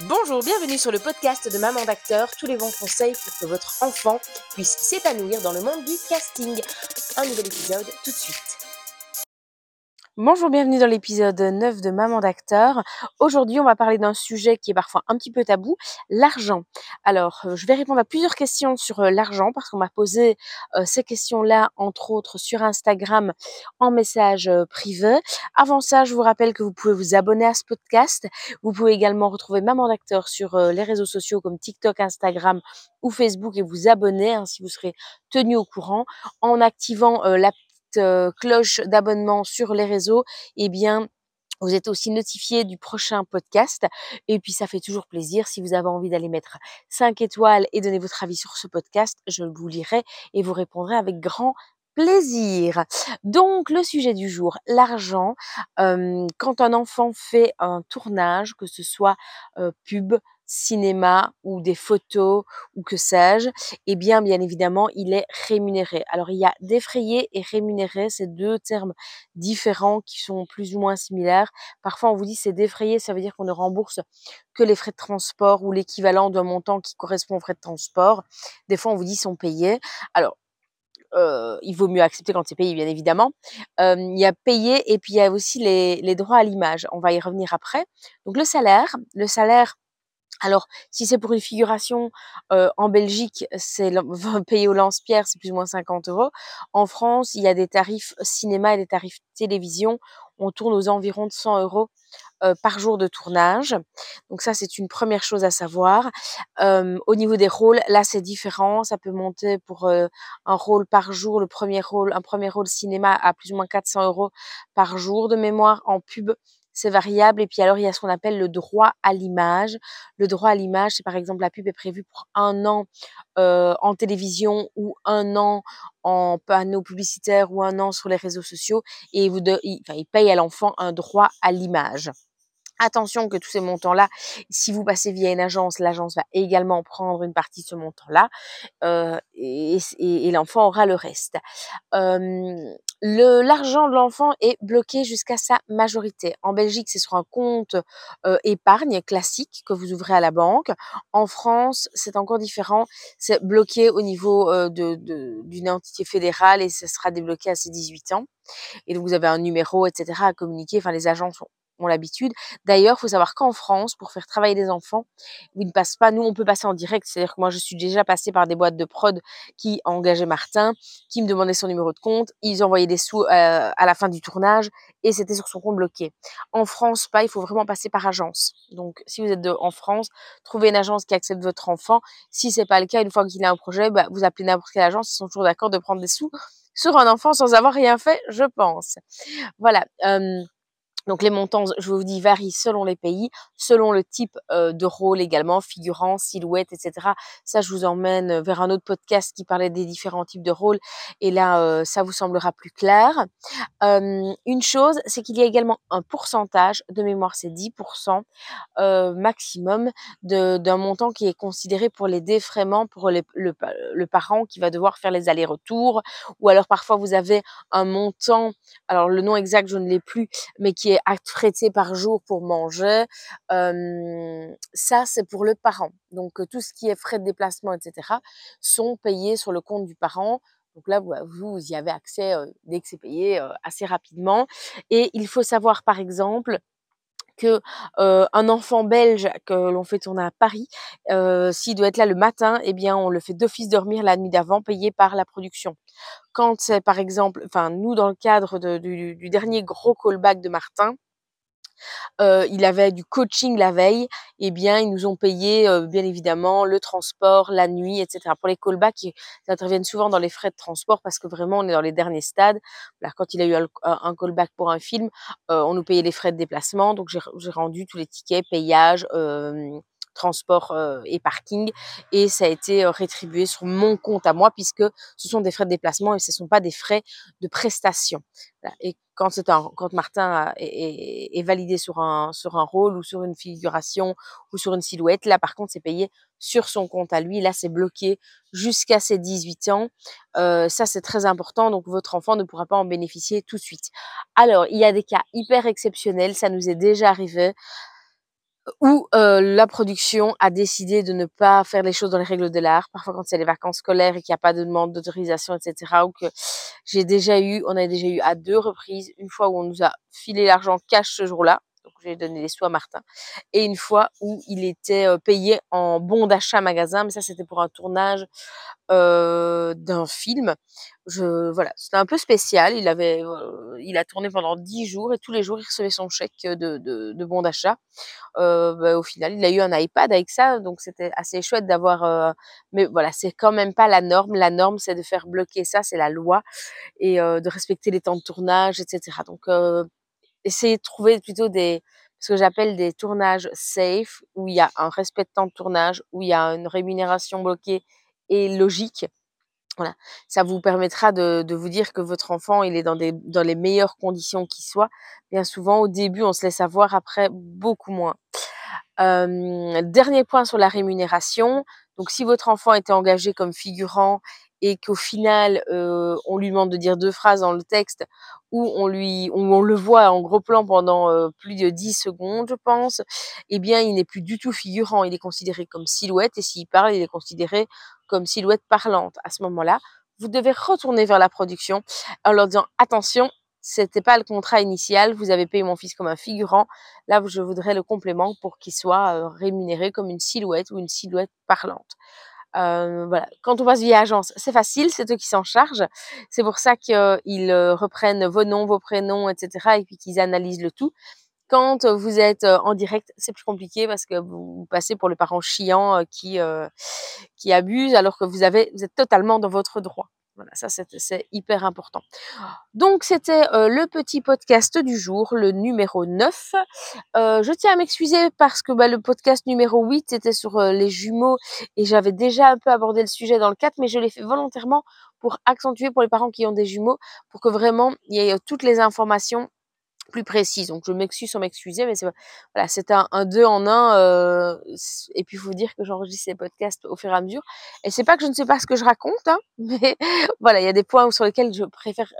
Bonjour, bienvenue sur le podcast de Maman d'acteur, tous les bons conseils pour que votre enfant puisse s'épanouir dans le monde du casting. Un nouvel épisode tout de suite. Bonjour, bienvenue dans l'épisode 9 de Maman d'acteur. Aujourd'hui, on va parler d'un sujet qui est parfois un petit peu tabou, l'argent. Alors, je vais répondre à plusieurs questions sur l'argent parce qu'on m'a posé ces questions-là, entre autres, sur Instagram en message privé. Avant ça, je vous rappelle que vous pouvez vous abonner à ce podcast. Vous pouvez également retrouver Maman d'acteur sur les réseaux sociaux comme TikTok, Instagram ou Facebook et vous abonner, ainsi vous serez tenu au courant en activant la cloche d'abonnement sur les réseaux, eh bien, vous êtes aussi notifié du prochain podcast. Et puis, ça fait toujours plaisir. Si vous avez envie d'aller mettre 5 étoiles et donner votre avis sur ce podcast, je vous lirai et vous répondrai avec grand plaisir. Donc, le sujet du jour, l'argent. Quand un enfant fait un tournage, que ce soit pub, cinéma ou des photos ou que sais-je, eh bien, évidemment, il est rémunéré. Alors, il y a défrayé et rémunéré, ces deux termes différents qui sont plus ou moins similaires. Parfois, on vous dit c'est défrayé, ça veut dire qu'on ne rembourse que les frais de transport ou l'équivalent d'un montant qui correspond aux frais de transport. Des fois, on vous dit sont payés. Alors, il vaut mieux accepter quand c'est payé, bien évidemment. Il y a payé et puis il y a aussi les droits à l'image. On va y revenir après. Donc, le salaire. Alors, si c'est pour une figuration en Belgique, c'est payé au lance-pierre, c'est plus ou moins 50 euros. En France, il y a des tarifs cinéma et des tarifs télévision. On tourne aux environs de 100 euros par jour de tournage. Donc ça, c'est une première chose à savoir. Au niveau des rôles, là, c'est différent. Ça peut monter pour un rôle par jour, un premier rôle cinéma à plus ou moins 400 euros par jour de mémoire en pub. C'est variable. Et puis alors, il y a ce qu'on appelle le droit à l'image. Le droit à l'image, c'est par exemple la pub est prévue pour 1 an en télévision ou 1 an en panneaux publicitaires ou 1 an sur les réseaux sociaux. Et il paye à l'enfant un droit à l'image. Attention que tous ces montants-là, si vous passez via une agence, l'agence va également prendre une partie de ce montant-là et l'enfant aura le reste. L'argent de l'enfant est bloqué jusqu'à sa majorité. En Belgique, c'est sur un compte épargne classique que vous ouvrez à la banque. En France, c'est encore différent. C'est bloqué au niveau d'une entité fédérale et ça sera débloqué à ses 18 ans. Et donc, vous avez un numéro, etc. à communiquer. Enfin, les agences ont l'habitude. D'ailleurs, il faut savoir qu'en France, pour faire travailler des enfants, ils ne passent pas. Nous, on peut passer en direct. C'est-à-dire que moi, je suis déjà passée par des boîtes de prod qui engageaient Martin, qui me demandaient son numéro de compte. Ils envoyaient des sous à la fin du tournage et c'était sur son compte bloqué. En France, pas. Il faut vraiment passer par agence. Donc, si vous êtes en France, trouvez une agence qui accepte votre enfant. Si ce n'est pas le cas, une fois qu'il a un projet, vous appelez n'importe quelle agence. Ils sont toujours d'accord de prendre des sous sur un enfant sans avoir rien fait, je pense. Voilà. Donc, les montants, je vous dis, varient selon les pays, selon le type de rôle également, figurant, silhouette, etc. Ça, je vous emmène vers un autre podcast qui parlait des différents types de rôles. Et là, ça vous semblera plus clair. Une chose, c'est qu'il y a également un pourcentage, de mémoire, c'est 10% maximum d'un montant qui est considéré pour les défraiements, pour le parent qui va devoir faire les allers-retours. Ou alors, parfois, vous avez un montant, alors le nom exact, je ne l'ai plus, mais qui est affrété par jour pour manger, ça c'est pour le parent. Donc tout ce qui est frais de déplacement, etc. sont payés sur le compte du parent. Donc là, vous y avez accès dès que c'est payé assez rapidement. Et il faut savoir par exemple que un enfant belge que l'on fait tourner à Paris, s'il doit être là le matin, eh bien on le fait d'office dormir la nuit d'avant, payé par la production. Quand c'est par exemple, enfin nous dans le cadre du dernier gros callback de Martin, il avait du coaching la veille, eh bien ils nous ont payé bien évidemment le transport, la nuit, etc. Pour les callbacks, ils interviennent souvent dans les frais de transport parce que vraiment on est dans les derniers stades. Alors, quand il a eu un callback pour un film, on nous payait les frais de déplacement, donc j'ai rendu tous les tickets, payage, transport et parking, et ça a été rétribué sur mon compte à moi puisque ce sont des frais de déplacement et ce ne sont pas des frais de prestation. Voilà. Et quand Martin est validé sur un rôle ou sur une figuration ou sur une silhouette, là par contre c'est payé sur son compte à lui, là c'est bloqué jusqu'à ses 18 ans. Ça c'est très important, donc votre enfant ne pourra pas en bénéficier tout de suite. Alors il y a des cas hyper exceptionnels, ça nous est déjà arrivé. où la production a décidé de ne pas faire les choses dans les règles de l'art. Parfois, quand c'est les vacances scolaires et qu'il n'y a pas de demande d'autorisation, etc., ou que on a déjà eu à 2 reprises, une fois où on nous a filé l'argent cash ce jour-là, donc j'ai donné les sous à Martin, et une fois où il était payé en bon d'achat magasin, mais ça c'était pour un tournage d'un film. Voilà, c'était un peu spécial. Il a tourné pendant 10 jours et tous les jours il recevait son chèque de bon d'achat. Au final, il a eu un iPad avec ça, donc c'était assez chouette d'avoir. Mais voilà, c'est quand même pas la norme. La norme, c'est de faire bloquer ça, c'est la loi, et de respecter les temps de tournage, etc. Donc essayez de trouver plutôt ce que j'appelle des tournages safe, où il y a un respect de temps de tournage, où il y a une rémunération bloquée et logique. Voilà. Ça vous permettra de vous dire que votre enfant, il est dans les meilleures conditions qui soient. Bien souvent, au début, on se laisse avoir, après, beaucoup moins. Dernier point sur la rémunération. Donc, si votre enfant était engagé comme figurant et qu'au final, on lui demande de dire 2 phrases dans le texte, ou on le voit en gros plan pendant plus de 10 secondes, je pense, eh bien, il n'est plus du tout figurant. Il est considéré comme silhouette, et s'il parle, il est considéré comme silhouette parlante. À ce moment-là, vous devez retourner vers la production en leur disant « Attention, ce n'était pas le contrat initial, vous avez payé mon fils comme un figurant. Là, je voudrais le complément pour qu'il soit rémunéré comme une silhouette ou une silhouette parlante. » Voilà. Quand on passe via agence, c'est facile, c'est eux qui s'en chargent. C'est pour ça qu'ils reprennent vos noms, vos prénoms, etc. et puis qu'ils analysent le tout. Quand vous êtes en direct, c'est plus compliqué parce que vous passez pour le parent chiant qui abuse, alors que vous êtes totalement dans votre droit. Voilà, ça c'est hyper important. Donc c'était le petit podcast du jour, le numéro 9. Je tiens à m'excuser parce que le podcast numéro 8 c'était sur les jumeaux et j'avais déjà un peu abordé le sujet dans le 4, mais je l'ai fait volontairement pour accentuer pour les parents qui ont des jumeaux, pour que vraiment il y ait toutes les informations plus précises. Donc je m'excuse sans m'excuser, mais voilà, c'est un 2 en 1. Et puis il faut dire que j'enregistre les podcasts au fur et à mesure. Et c'est pas que je ne sais pas ce que je raconte, hein, mais voilà, il y a des points sur lesquels je préfère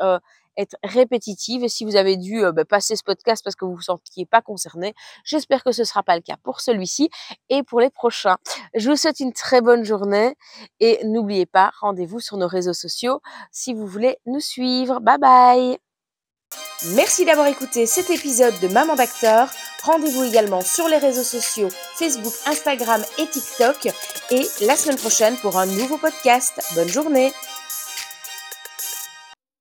être répétitive. Et si vous avez dû passer ce podcast parce que vous vous sentiez pas concerné, j'espère que ce sera pas le cas pour celui-ci et pour les prochains. Je vous souhaite une très bonne journée et n'oubliez pas, rendez-vous sur nos réseaux sociaux si vous voulez nous suivre. Bye bye. Merci d'avoir écouté cet épisode de Maman d'acteur. Rendez-vous également sur les réseaux sociaux Facebook, Instagram et TikTok. Et la semaine prochaine pour un nouveau podcast. Bonne journée!